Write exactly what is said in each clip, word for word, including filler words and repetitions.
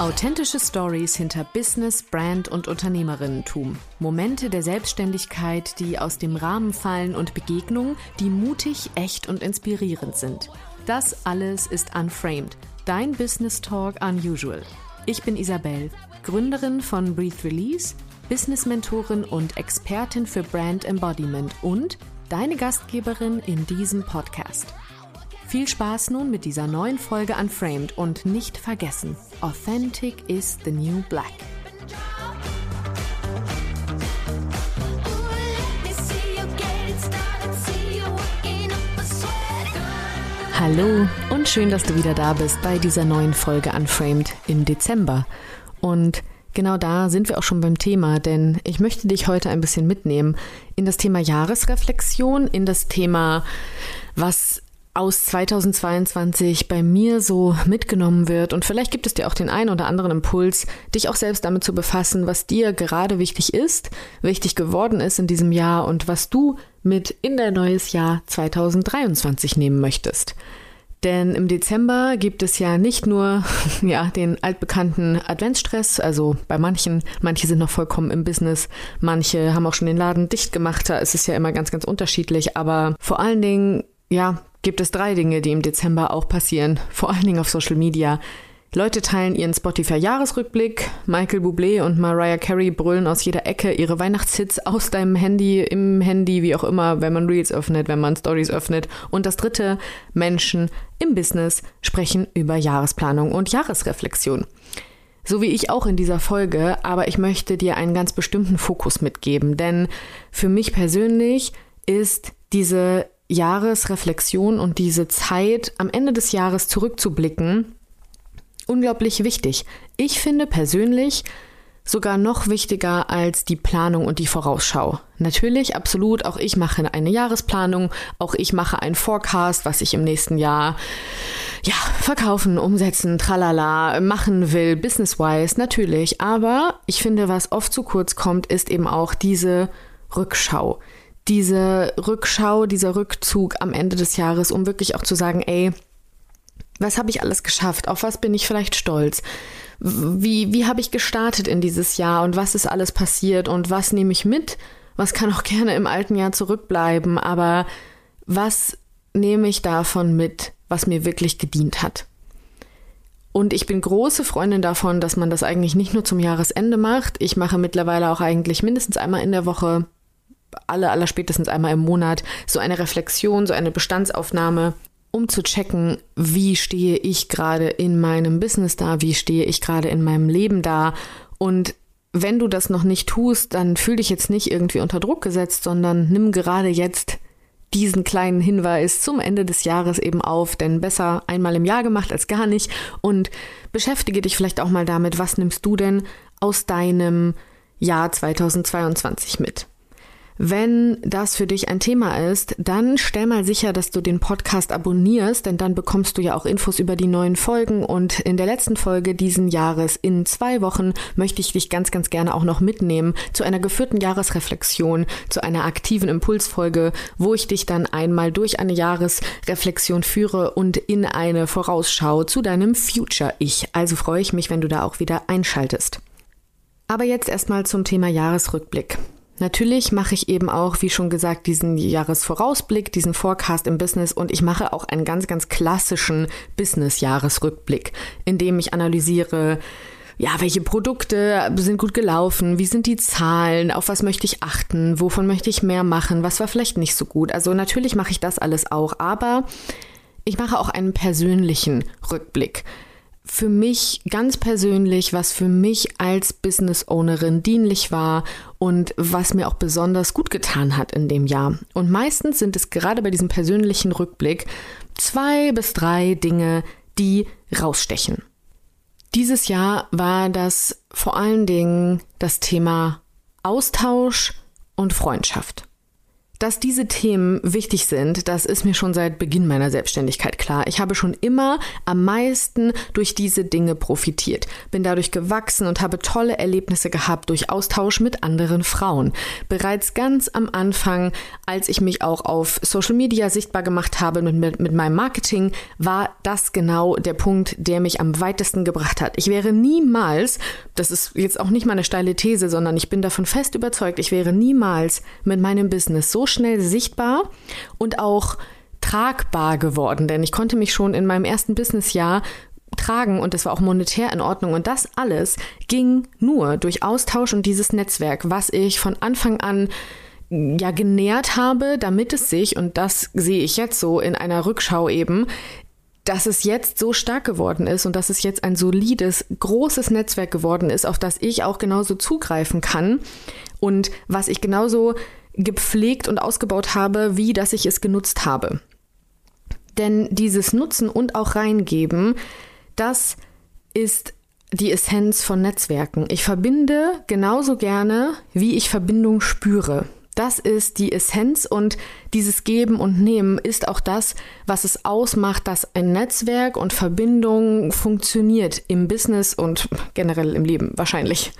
Authentische Stories hinter Business, Brand und Unternehmerinnentum. Momente der Selbstständigkeit, die aus dem Rahmen fallen und Begegnungen, die mutig, echt und inspirierend sind. Das alles ist Unframed, dein Business Talk Unusual. Ich bin Isabel, Gründerin von Breathe Release, Business-Mentorin und Expertin für Brand Embodiment und deine Gastgeberin in diesem Podcast. Viel Spaß nun mit dieser neuen Folge Unframed und nicht vergessen, Authentic is the new black. Hallo und schön, dass du wieder da bist bei dieser neuen Folge Unframed im Dezember. Und genau da sind wir auch schon beim Thema, denn ich möchte dich heute ein bisschen mitnehmen in das Thema Jahresreflexion, in das Thema, was aus zweitausendzweiundzwanzig bei mir so mitgenommen wird. Und vielleicht gibt es dir auch den einen oder anderen Impuls, dich auch selbst damit zu befassen, was dir gerade wichtig ist, wichtig geworden ist in diesem Jahr und was du mit in dein neues Jahr zweitausenddreiundzwanzig nehmen möchtest. Denn im Dezember gibt es ja nicht nur ja, den altbekannten Adventsstress, also bei manchen, manche sind noch vollkommen im Business, manche haben auch schon den Laden dicht gemacht, da ist es ja immer ganz, ganz unterschiedlich, aber vor allen Dingen, ja, gibt es drei Dinge, die im Dezember auch passieren, vor allen Dingen auf Social Media. Leute teilen ihren Spotify-Jahresrückblick, Michael Bublé und Mariah Carey brüllen aus jeder Ecke ihre Weihnachtshits aus deinem Handy, im Handy, wie auch immer, wenn man Reels öffnet, wenn man Stories öffnet. Und das dritte, Menschen im Business sprechen über Jahresplanung und Jahresreflexion. So wie ich auch in dieser Folge, aber ich möchte dir einen ganz bestimmten Fokus mitgeben, denn für mich persönlich ist diese Jahresreflexion und diese Zeit, am Ende des Jahres zurückzublicken, unglaublich wichtig. Ich finde persönlich sogar noch wichtiger als die Planung und die Vorausschau. Natürlich, absolut, auch ich mache eine Jahresplanung, auch ich mache einen Forecast, was ich im nächsten Jahr ja, verkaufen, umsetzen, tralala, machen will, business-wise, natürlich. Aber ich finde, was oft zu kurz kommt, ist eben auch diese Rückschau. Diese Rückschau, dieser Rückzug am Ende des Jahres, um wirklich auch zu sagen, ey, was habe ich alles geschafft? Auf was bin ich vielleicht stolz? Wie, wie habe ich gestartet in dieses Jahr und was ist alles passiert und was nehme ich mit? Was kann auch gerne im alten Jahr zurückbleiben, aber was nehme ich davon mit, was mir wirklich gedient hat? Und ich bin große Freundin davon, dass man das eigentlich nicht nur zum Jahresende macht. Ich mache mittlerweile auch eigentlich mindestens einmal in der Woche, alle, aller spätestens einmal im Monat, so eine Reflexion, so eine Bestandsaufnahme, um zu checken, wie stehe ich gerade in meinem Business da, wie stehe ich gerade in meinem Leben da. Und wenn du das noch nicht tust, dann fühl dich jetzt nicht irgendwie unter Druck gesetzt, sondern nimm gerade jetzt diesen kleinen Hinweis zum Ende des Jahres eben auf, denn besser einmal im Jahr gemacht als gar nicht. Und beschäftige dich vielleicht auch mal damit, was nimmst du denn aus deinem Jahr zweitausendzweiundzwanzig mit? Wenn das für dich ein Thema ist, dann stell mal sicher, dass du den Podcast abonnierst, denn dann bekommst du ja auch Infos über die neuen Folgen. Und in der letzten Folge diesen Jahres in zwei Wochen möchte ich dich ganz, ganz gerne auch noch mitnehmen zu einer geführten Jahresreflexion, zu einer aktiven Impulsfolge, wo ich dich dann einmal durch eine Jahresreflexion führe und in eine Vorausschau zu deinem Future-Ich. Also freue ich mich, wenn du da auch wieder einschaltest. Aber jetzt erstmal zum Thema Jahresrückblick. Natürlich mache ich eben auch, wie schon gesagt, diesen Jahresvorausblick, diesen Forecast im Business und ich mache auch einen ganz, ganz klassischen Business-Jahresrückblick, in dem ich analysiere, ja, welche Produkte sind gut gelaufen, wie sind die Zahlen, auf was möchte ich achten, wovon möchte ich mehr machen, was war vielleicht nicht so gut. Also natürlich mache ich das alles auch, aber ich mache auch einen persönlichen Rückblick. Für mich ganz persönlich, was für mich als Business Ownerin dienlich war und was mir auch besonders gut getan hat in dem Jahr. Und meistens sind es gerade bei diesem persönlichen Rückblick zwei bis drei Dinge, die rausstechen. Dieses Jahr war das vor allen Dingen das Thema Austausch und Freundschaft. Dass diese Themen wichtig sind, das ist mir schon seit Beginn meiner Selbstständigkeit klar. Ich habe schon immer am meisten durch diese Dinge profitiert, bin dadurch gewachsen und habe tolle Erlebnisse gehabt durch Austausch mit anderen Frauen. Bereits ganz am Anfang, als ich mich auch auf Social Media sichtbar gemacht habe mit, mit, mit meinem Marketing, war das genau der Punkt, der mich am weitesten gebracht hat. Ich wäre niemals, das ist jetzt auch nicht mal eine steile These, sondern ich bin davon fest überzeugt, ich wäre niemals mit meinem Business so schnell sichtbar und auch tragbar geworden, denn ich konnte mich schon in meinem ersten Businessjahr tragen und das war auch monetär in Ordnung und das alles ging nur durch Austausch und dieses Netzwerk, was ich von Anfang an ja genährt habe, damit es sich, und das sehe ich jetzt so in einer Rückschau eben, dass es jetzt so stark geworden ist und dass es jetzt ein solides, großes Netzwerk geworden ist, auf das ich auch genauso zugreifen kann und was ich genauso gepflegt und ausgebaut habe, wie dass ich es genutzt habe. Denn dieses Nutzen und auch Reingeben, das ist die Essenz von Netzwerken. Ich verbinde genauso gerne, wie ich Verbindung spüre. Das ist die Essenz und dieses Geben und Nehmen ist auch das, was es ausmacht, dass ein Netzwerk und Verbindung funktioniert im Business und generell im Leben wahrscheinlich.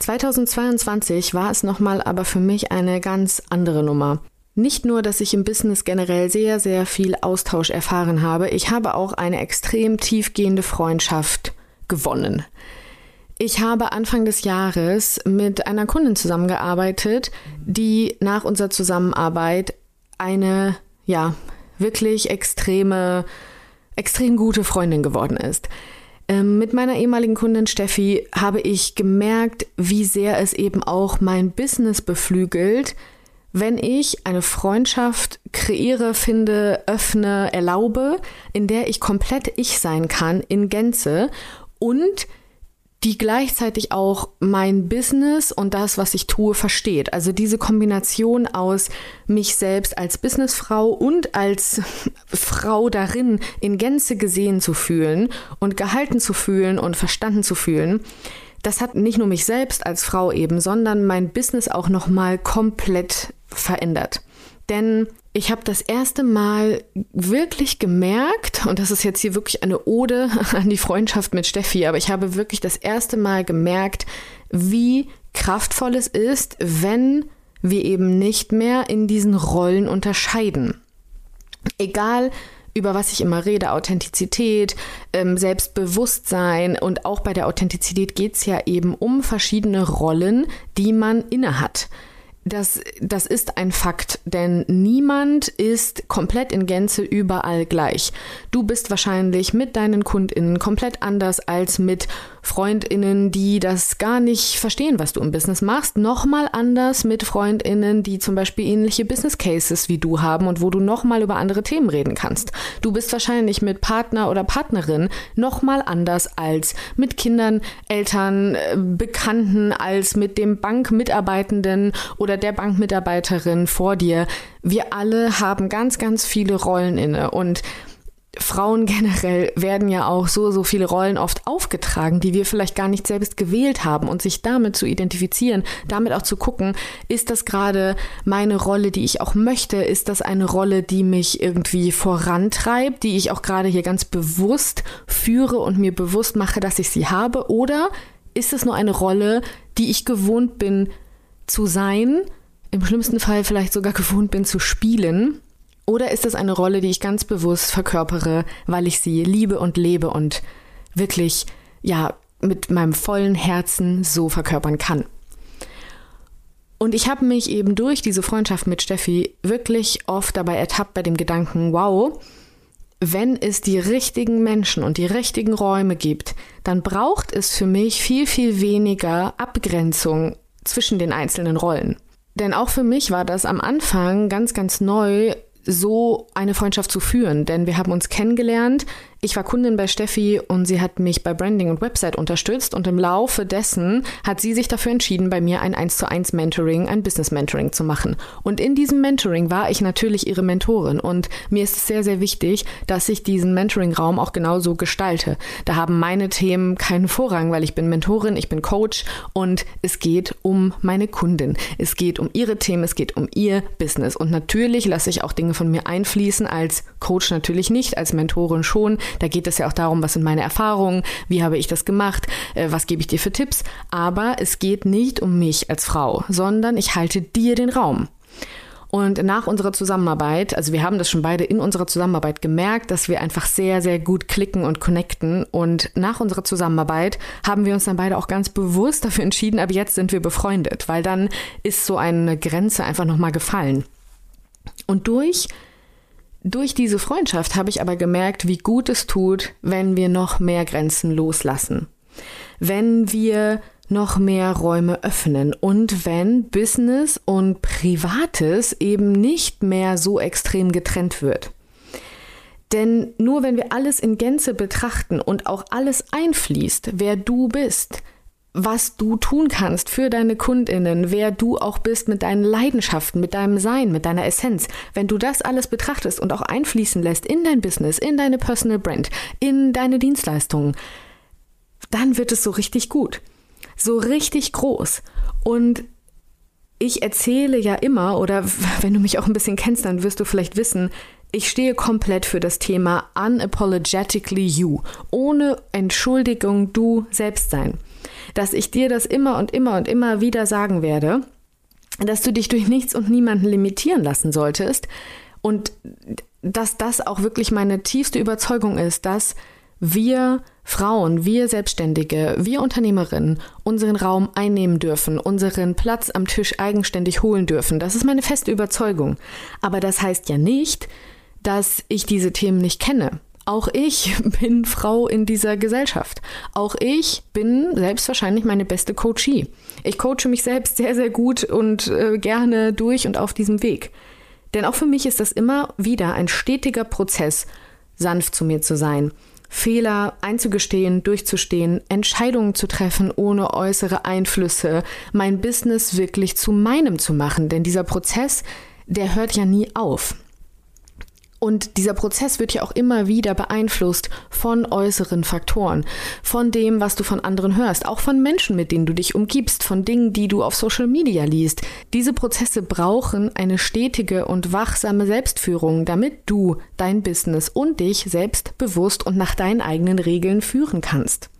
zweitausendzweiundzwanzig war es nochmal aber für mich eine ganz andere Nummer. Nicht nur, dass ich im Business generell sehr, sehr viel Austausch erfahren habe, ich habe auch eine extrem tiefgehende Freundschaft gewonnen. Ich habe Anfang des Jahres mit einer Kundin zusammengearbeitet, die nach unserer Zusammenarbeit eine, ja, wirklich extreme, extrem gute Freundin geworden ist. Mit meiner ehemaligen Kundin Steffi habe ich gemerkt, wie sehr es eben auch mein Business beflügelt, wenn ich eine Freundschaft kreiere, finde, öffne, erlaube, in der ich komplett ich sein kann, in Gänze und die gleichzeitig auch mein Business und das, was ich tue, versteht. Also diese Kombination aus mich selbst als Businessfrau und als Frau darin in Gänze gesehen zu fühlen und gehalten zu fühlen und verstanden zu fühlen, das hat nicht nur mich selbst als Frau eben, sondern mein Business auch nochmal komplett verändert. Denn ich habe das erste Mal wirklich gemerkt, und das ist jetzt hier wirklich eine Ode an die Freundschaft mit Steffi, aber ich habe wirklich das erste Mal gemerkt, wie kraftvoll es ist, wenn wir eben nicht mehr in diesen Rollen unterscheiden. Egal, über was ich immer rede, Authentizität, Selbstbewusstsein, und auch bei der Authentizität geht es ja eben um verschiedene Rollen, die man innehat. Das, das ist ein Fakt, denn niemand ist komplett in Gänze überall gleich. Du bist wahrscheinlich mit deinen KundInnen komplett anders als mit FreundInnen, die das gar nicht verstehen, was du im Business machst. Nochmal anders mit FreundInnen, die zum Beispiel ähnliche Business Cases wie du haben und wo du nochmal über andere Themen reden kannst. Du bist wahrscheinlich mit Partner oder Partnerin nochmal anders als mit Kindern, Eltern, Bekannten, als mit dem Bankmitarbeitenden oder der Bankmitarbeiterin vor dir. Wir alle haben ganz, ganz viele Rollen inne und Frauen generell werden ja auch so, so viele Rollen oft aufgetragen, die wir vielleicht gar nicht selbst gewählt haben, und sich damit zu identifizieren, damit auch zu gucken, ist das gerade meine Rolle, die ich auch möchte? Ist das eine Rolle, die mich irgendwie vorantreibt, die ich auch gerade hier ganz bewusst führe und mir bewusst mache, dass ich sie habe? Oder ist es nur eine Rolle, die ich gewohnt bin zu sein, im schlimmsten Fall vielleicht sogar gewohnt bin zu spielen? Oder ist das eine Rolle, die ich ganz bewusst verkörpere, weil ich sie liebe und lebe und wirklich, ja, mit meinem vollen Herzen so verkörpern kann? Und ich habe mich eben durch diese Freundschaft mit Steffi wirklich oft dabei ertappt bei dem Gedanken, wow, wenn es die richtigen Menschen und die richtigen Räume gibt, dann braucht es für mich viel, viel weniger Abgrenzung zwischen den einzelnen Rollen. Denn auch für mich war das am Anfang ganz, ganz neu, so eine Freundschaft zu führen. Denn wir haben uns kennengelernt Ich war Kundin bei Steffi und sie hat mich bei Branding und Website unterstützt und im Laufe dessen hat sie sich dafür entschieden, bei mir ein eins zu eins Mentoring, ein Business Mentoring zu machen. Und in diesem Mentoring war ich natürlich ihre Mentorin und mir ist es sehr, sehr wichtig, dass ich diesen Mentoring-Raum auch genauso gestalte. Da haben meine Themen keinen Vorrang, weil ich bin Mentorin, ich bin Coach und es geht um meine Kundin. Es geht um ihre Themen, es geht um ihr Business und natürlich lasse ich auch Dinge von mir einfließen, als Coach natürlich nicht, als Mentorin schon. Da geht es ja auch darum, was sind meine Erfahrungen, wie habe ich das gemacht, was gebe ich dir für Tipps. Aber es geht nicht um mich als Frau, sondern ich halte dir den Raum. Und nach unserer Zusammenarbeit, also wir haben das schon beide in unserer Zusammenarbeit gemerkt, dass wir einfach sehr, sehr gut klicken und connecten. Und nach unserer Zusammenarbeit haben wir uns dann beide auch ganz bewusst dafür entschieden, ab jetzt sind wir befreundet, weil dann ist so eine Grenze einfach nochmal gefallen. Und durch Durch diese Freundschaft habe ich aber gemerkt, wie gut es tut, wenn wir noch mehr Grenzen loslassen, wenn wir noch mehr Räume öffnen und wenn Business und Privates eben nicht mehr so extrem getrennt wird. Denn nur wenn wir alles in Gänze betrachten und auch alles einfließt, wer du bist, was du tun kannst für deine KundInnen, wer du auch bist mit deinen Leidenschaften, mit deinem Sein, mit deiner Essenz. Wenn du das alles betrachtest und auch einfließen lässt in dein Business, in deine Personal Brand, in deine Dienstleistungen, dann wird es so richtig gut, so richtig groß. Und ich erzähle ja immer, oder wenn du mich auch ein bisschen kennst, dann wirst du vielleicht wissen, ich stehe komplett für das Thema unapologetically you, ohne Entschuldigung du selbst sein. Dass ich dir das immer und immer und immer wieder sagen werde, dass du dich durch nichts und niemanden limitieren lassen solltest und dass das auch wirklich meine tiefste Überzeugung ist, dass wir Frauen, wir Selbstständige, wir Unternehmerinnen unseren Raum einnehmen dürfen, unseren Platz am Tisch eigenständig holen dürfen. Das ist meine feste Überzeugung. Aber das heißt ja nicht, dass ich diese Themen nicht kenne. Auch ich bin Frau in dieser Gesellschaft. Auch ich bin selbst wahrscheinlich meine beste Coachie. Ich coache mich selbst sehr, sehr gut und äh, gerne durch und auf diesem Weg. Denn auch für mich ist das immer wieder ein stetiger Prozess, sanft zu mir zu sein, Fehler einzugestehen, durchzustehen, Entscheidungen zu treffen ohne äußere Einflüsse, mein Business wirklich zu meinem zu machen. Denn dieser Prozess, der hört ja nie auf. Und dieser Prozess wird ja auch immer wieder beeinflusst von äußeren Faktoren, von dem, was du von anderen hörst, auch von Menschen, mit denen du dich umgibst, von Dingen, die du auf Social Media liest. Diese Prozesse brauchen eine stetige und wachsame Selbstführung, damit du dein Business und dich selbst bewusst und nach deinen eigenen Regeln führen kannst.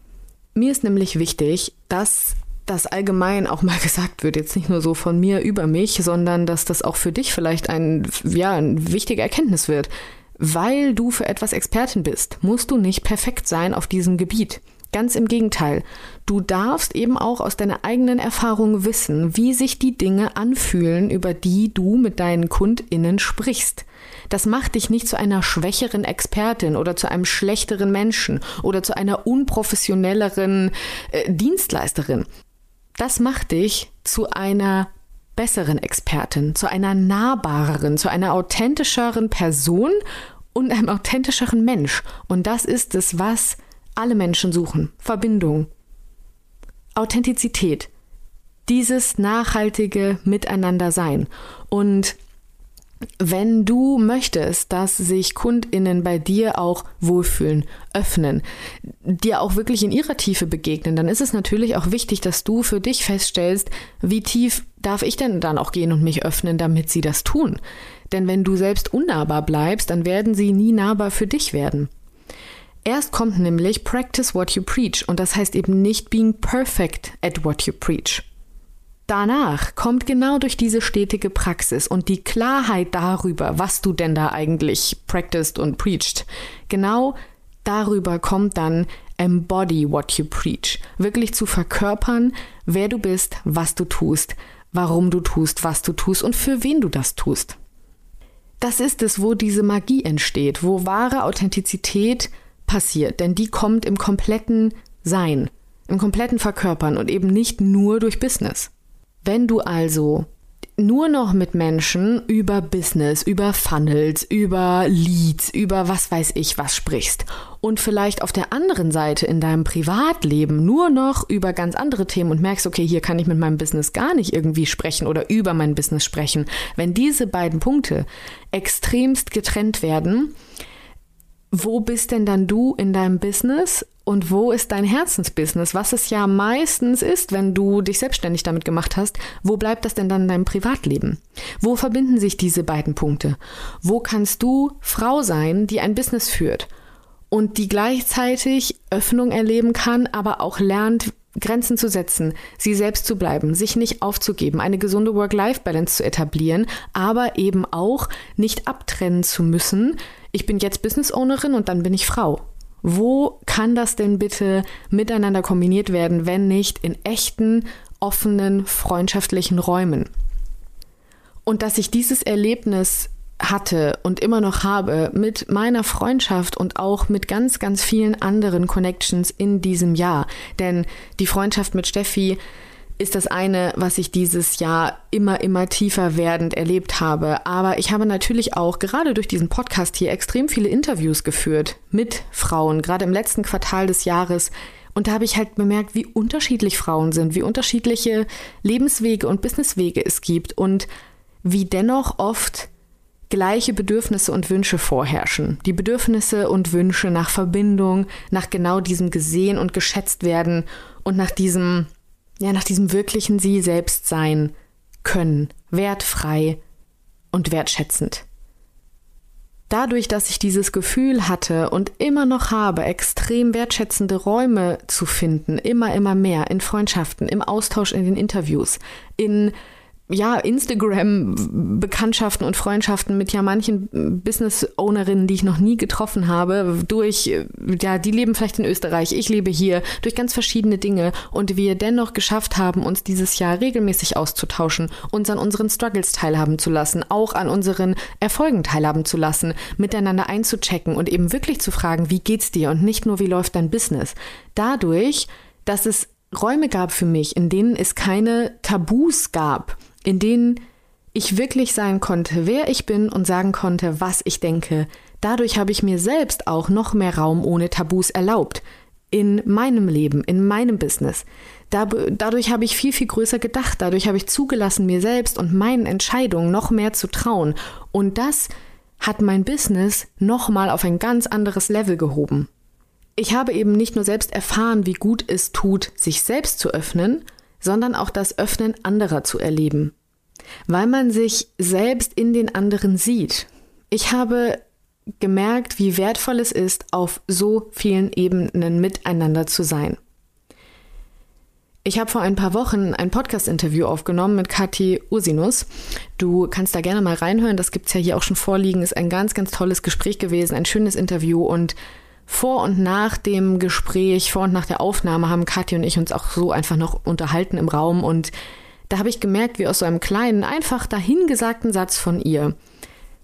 Mir ist nämlich wichtig, dass das allgemein auch mal gesagt wird, jetzt nicht nur so von mir über mich, sondern dass das auch für dich vielleicht ein, ja, eine wichtige Erkenntnis wird. Weil du für etwas Expertin bist, musst du nicht perfekt sein auf diesem Gebiet. Ganz im Gegenteil, du darfst eben auch aus deiner eigenen Erfahrung wissen, wie sich die Dinge anfühlen, über die du mit deinen KundInnen sprichst. Das macht dich nicht zu einer schwächeren Expertin oder zu einem schlechteren Menschen oder zu einer unprofessionelleren äh, Dienstleisterin. Das macht dich zu einer besseren Expertin, zu einer nahbareren, zu einer authentischeren Person und einem authentischeren Mensch. Und das ist es, was alle Menschen suchen. Verbindung, Authentizität, dieses nachhaltige Miteinandersein. Und wenn du möchtest, dass sich KundInnen bei dir auch wohlfühlen, öffnen, dir auch wirklich in ihrer Tiefe begegnen, dann ist es natürlich auch wichtig, dass du für dich feststellst, wie tief darf ich denn dann auch gehen und mich öffnen, damit sie das tun. Denn wenn du selbst unnahbar bleibst, dann werden sie nie nahbar für dich werden. Erst kommt nämlich Practice what you preach und das heißt eben nicht being perfect at what you preach. Danach kommt genau durch diese stetige Praxis und die Klarheit darüber, was du denn da eigentlich practiced und preached, genau darüber kommt dann embody what you preach. Wirklich zu verkörpern, wer du bist, was du tust, warum du tust, was du tust und für wen du das tust. Das ist es, wo diese Magie entsteht, wo wahre Authentizität passiert, denn die kommt im kompletten Sein, im kompletten Verkörpern und eben nicht nur durch Business. Wenn du also nur noch mit Menschen über Business, über Funnels, über Leads, über was weiß ich was sprichst und vielleicht auf der anderen Seite in deinem Privatleben nur noch über ganz andere Themen und merkst, okay, hier kann ich mit meinem Business gar nicht irgendwie sprechen oder über mein Business sprechen. Wenn diese beiden Punkte extremst getrennt werden, wo bist denn dann du in deinem Business und wo ist dein Herzensbusiness? Was es ja meistens ist, wenn du dich selbstständig damit gemacht hast, wo bleibt das denn dann in deinem Privatleben? Wo verbinden sich diese beiden Punkte? Wo kannst du Frau sein, die ein Business führt und die gleichzeitig Öffnung erleben kann, aber auch lernt, Grenzen zu setzen, sie selbst zu bleiben, sich nicht aufzugeben, eine gesunde Work-Life-Balance zu etablieren, aber eben auch nicht abtrennen zu müssen. Ich bin jetzt Business-Ownerin und dann bin ich Frau. Wo kann das denn bitte miteinander kombiniert werden, wenn nicht in echten, offenen, freundschaftlichen Räumen? Und dass ich dieses Erlebnis hatte und immer noch habe mit meiner Freundschaft und auch mit ganz, ganz vielen anderen Connections in diesem Jahr. Denn die Freundschaft mit Steffi ist das eine, was ich dieses Jahr immer, immer tiefer werdend erlebt habe. Aber ich habe natürlich auch gerade durch diesen Podcast hier extrem viele Interviews geführt mit Frauen, gerade im letzten Quartal des Jahres. Und da habe ich halt bemerkt, wie unterschiedlich Frauen sind, wie unterschiedliche Lebenswege und Businesswege es gibt und wie dennoch oft gleiche Bedürfnisse und Wünsche vorherrschen. Die Bedürfnisse und Wünsche nach Verbindung, nach genau diesem gesehen und geschätzt werden und nach diesem, ja, nach diesem wirklichen sie selbst sein können, wertfrei und wertschätzend. Dadurch, dass ich dieses Gefühl hatte und immer noch habe, extrem wertschätzende Räume zu finden, immer, immer mehr in Freundschaften, im Austausch, in den Interviews, in ja, Instagram-Bekanntschaften und Freundschaften mit ja manchen Business-Ownerinnen, die ich noch nie getroffen habe, durch, ja, die leben vielleicht in Österreich, ich lebe hier, durch ganz verschiedene Dinge und wir dennoch geschafft haben, uns dieses Jahr regelmäßig auszutauschen, uns an unseren Struggles teilhaben zu lassen, auch an unseren Erfolgen teilhaben zu lassen, miteinander einzuchecken und eben wirklich zu fragen, wie geht's dir und nicht nur, wie läuft dein Business? Dadurch, dass es Räume gab für mich, in denen es keine Tabus gab, in denen ich wirklich sein konnte, wer ich bin und sagen konnte, was ich denke. Dadurch habe ich mir selbst auch noch mehr Raum ohne Tabus erlaubt. In meinem Leben, in meinem Business. Dadurch habe ich viel, viel größer gedacht. Dadurch habe ich zugelassen, mir selbst und meinen Entscheidungen noch mehr zu trauen. Und das hat mein Business nochmal auf ein ganz anderes Level gehoben. Ich habe eben nicht nur selbst erfahren, wie gut es tut, sich selbst zu öffnen, sondern auch das Öffnen anderer zu erleben, weil man sich selbst in den anderen sieht. Ich habe gemerkt, wie wertvoll es ist, auf so vielen Ebenen miteinander zu sein. Ich habe vor ein paar Wochen ein Podcast-Interview aufgenommen mit Kathi Ursinus. Du kannst da gerne mal reinhören, das gibt es ja hier auch schon vorliegen. Ist ein ganz, ganz tolles Gespräch gewesen, ein schönes Interview und vor und nach dem Gespräch, vor und nach der Aufnahme haben Kathi und ich uns auch so einfach noch unterhalten im Raum und da habe ich gemerkt, wie aus so einem kleinen, einfach dahingesagten Satz von ihr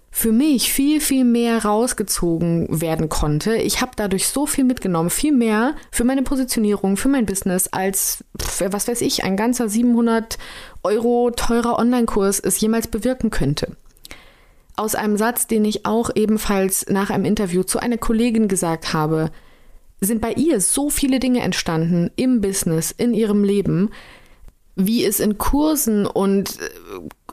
für mich viel, viel mehr rausgezogen werden konnte. Ich habe dadurch so viel mitgenommen, viel mehr für meine Positionierung, für mein Business als, was weiß ich, ein ganzer siebenhundert Euro teurer Online-Kurs es jemals bewirken könnte. Aus einem Satz, den ich auch ebenfalls nach einem Interview zu einer Kollegin gesagt habe, sind bei ihr so viele Dinge entstanden im Business, in ihrem Leben, wie es in Kursen und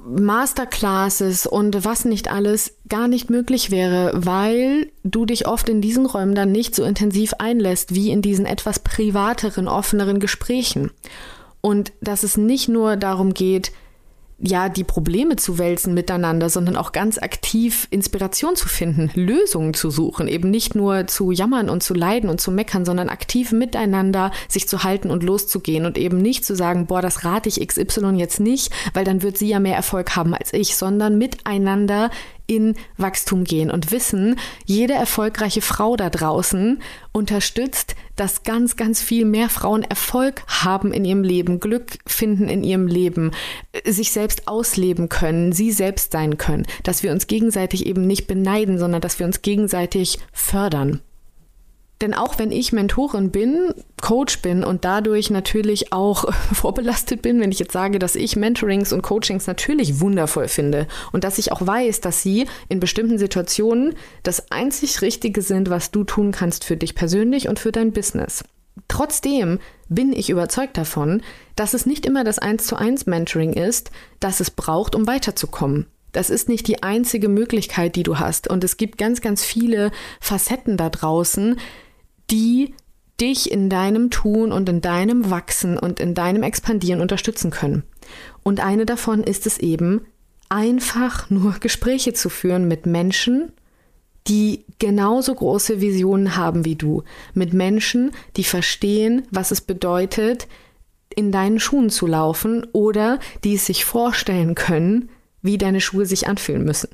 Masterclasses und was nicht alles gar nicht möglich wäre, weil du dich oft in diesen Räumen dann nicht so intensiv einlässt wie in diesen etwas privateren, offeneren Gesprächen. Und dass es nicht nur darum geht, ja, die Probleme zu wälzen miteinander, sondern auch ganz aktiv Inspiration zu finden, Lösungen zu suchen, eben nicht nur zu jammern und zu leiden und zu meckern, sondern aktiv miteinander sich zu halten und loszugehen und eben nicht zu sagen, boah, das rate ich X Y jetzt nicht, weil dann wird sie ja mehr Erfolg haben als ich, sondern miteinander in Wachstum gehen und wissen, jede erfolgreiche Frau da draußen unterstützt, dass ganz, ganz viel mehr Frauen Erfolg haben in ihrem Leben, Glück finden in ihrem Leben, sich selbst ausleben können, sie selbst sein können, dass wir uns gegenseitig eben nicht beneiden, sondern dass wir uns gegenseitig fördern. Denn auch wenn ich Mentorin bin, Coach bin und dadurch natürlich auch vorbelastet bin, wenn ich jetzt sage, dass ich Mentorings und Coachings natürlich wundervoll finde und dass ich auch weiß, dass sie in bestimmten Situationen das einzig Richtige sind, was du tun kannst für dich persönlich und für dein Business. Trotzdem bin ich überzeugt davon, dass es nicht immer das eins zu eins Mentoring ist, das es braucht, um weiterzukommen. Das ist nicht die einzige Möglichkeit, die du hast. Und es gibt ganz, ganz viele Facetten da draußen, die dich in deinem Tun und in deinem Wachsen und in deinem Expandieren unterstützen können. Und eine davon ist es eben, einfach nur Gespräche zu führen mit Menschen, die genauso große Visionen haben wie du. Mit Menschen, die verstehen, was es bedeutet, in deinen Schuhen zu laufen oder die es sich vorstellen können, wie deine Schuhe sich anfühlen müssen.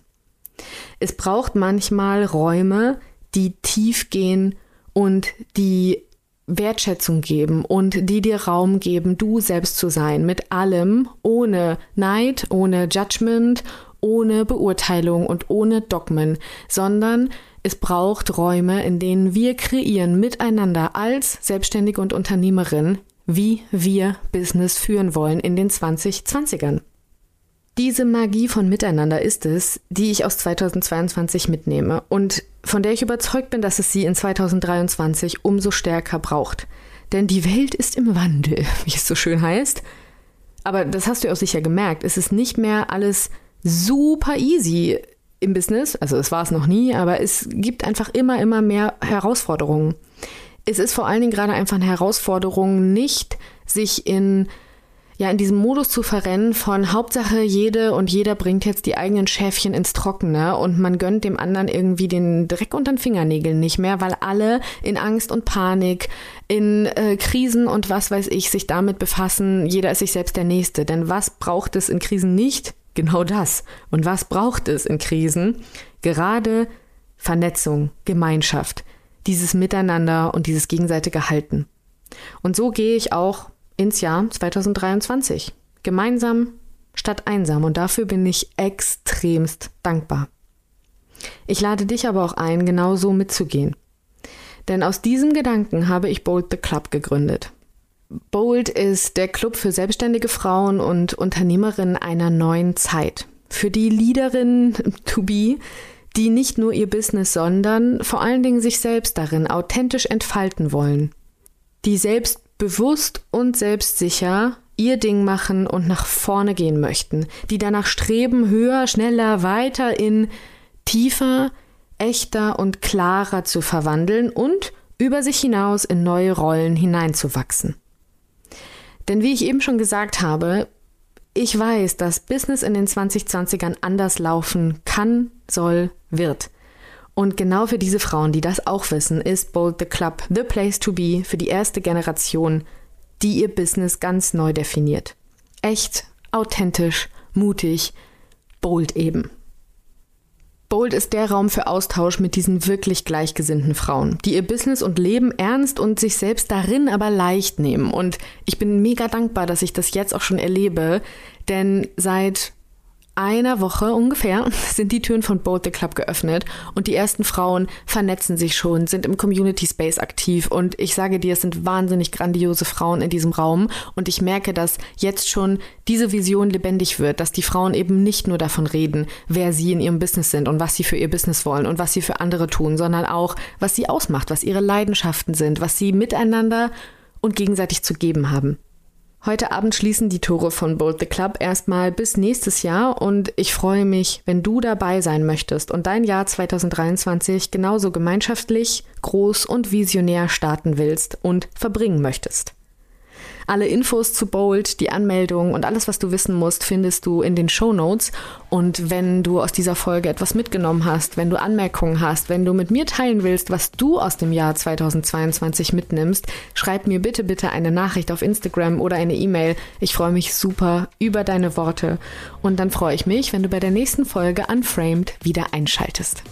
Es braucht manchmal Räume, die tief gehen und die Wertschätzung geben und die dir Raum geben, du selbst zu sein, mit allem, ohne Neid, ohne Judgment, ohne Beurteilung und ohne Dogmen, sondern es braucht Räume, in denen wir kreieren miteinander als Selbstständige und Unternehmerin, wie wir Business führen wollen in den zwanzig zwanzigern. Diese Magie von Miteinander ist es, die ich aus zweitausendzweiundzwanzig mitnehme und von der ich überzeugt bin, dass es sie in zweitausenddreiundzwanzig umso stärker braucht. Denn die Welt ist im Wandel, wie es so schön heißt. Aber das hast du ja auch sicher gemerkt. Es ist nicht mehr alles super easy im Business. Also es war es noch nie, aber es gibt einfach immer, immer mehr Herausforderungen. Es ist vor allen Dingen gerade einfach eine Herausforderung, nicht sich in ja in diesem Modus zu verrennen von Hauptsache jede und jeder bringt jetzt die eigenen Schäfchen ins Trockene und man gönnt dem anderen irgendwie den Dreck unter den Fingernägeln nicht mehr, weil alle in Angst und Panik, in äh, Krisen und was weiß ich, sich damit befassen, jeder ist sich selbst der Nächste. Denn was braucht es in Krisen nicht? Genau das. Und was braucht es in Krisen? Gerade Vernetzung, Gemeinschaft, dieses Miteinander und dieses gegenseitige Halten. Und so gehe ich auch ins Jahr zweitausenddreiundzwanzig. Gemeinsam statt einsam. Und dafür bin ich extremst dankbar. Ich lade dich aber auch ein, genauso mitzugehen. Denn aus diesem Gedanken habe ich Bold the Club gegründet. Bold ist der Club für selbstständige Frauen und Unternehmerinnen einer neuen Zeit. Für die Leaderinnen to be, die nicht nur ihr Business, sondern vor allen Dingen sich selbst darin authentisch entfalten wollen. Die selbst bewusst und selbstsicher ihr Ding machen und nach vorne gehen möchten, die danach streben, höher, schneller, weiter in tiefer, echter und klarer zu verwandeln und über sich hinaus in neue Rollen hineinzuwachsen. Denn wie ich eben schon gesagt habe, ich weiß, dass Business in den zwanzig zwanzigern anders laufen kann, soll, wird. Und genau für diese Frauen, die das auch wissen, ist Bold the Club the place to be für die erste Generation, die ihr Business ganz neu definiert. Echt, authentisch, mutig, bold eben. Bold ist der Raum für Austausch mit diesen wirklich gleichgesinnten Frauen, die ihr Business und Leben ernst und sich selbst darin aber leicht nehmen. Und ich bin mega dankbar, dass ich das jetzt auch schon erlebe, denn seit einer Woche ungefähr sind die Türen von Bold the Club geöffnet und die ersten Frauen vernetzen sich schon, sind im Community Space aktiv und ich sage dir, es sind wahnsinnig grandiose Frauen in diesem Raum und ich merke, dass jetzt schon diese Vision lebendig wird, dass die Frauen eben nicht nur davon reden, wer sie in ihrem Business sind und was sie für ihr Business wollen und was sie für andere tun, sondern auch, was sie ausmacht, was ihre Leidenschaften sind, was sie miteinander und gegenseitig zu geben haben. Heute Abend schließen die Tore von Bold the Club erstmal bis nächstes Jahr und ich freue mich, wenn du dabei sein möchtest und dein Jahr zweitausenddreiundzwanzig genauso gemeinschaftlich, groß und visionär starten willst und verbringen möchtest. Alle Infos zu Bold, die Anmeldung und alles, was du wissen musst, findest du in den Shownotes. Und wenn du aus dieser Folge etwas mitgenommen hast, wenn du Anmerkungen hast, wenn du mit mir teilen willst, was du aus dem Jahr zweitausendzweiundzwanzig mitnimmst, schreib mir bitte, bitte eine Nachricht auf Instagram oder eine E-Mail. Ich freue mich super über deine Worte. Und dann freue ich mich, wenn du bei der nächsten Folge Unframed wieder einschaltest.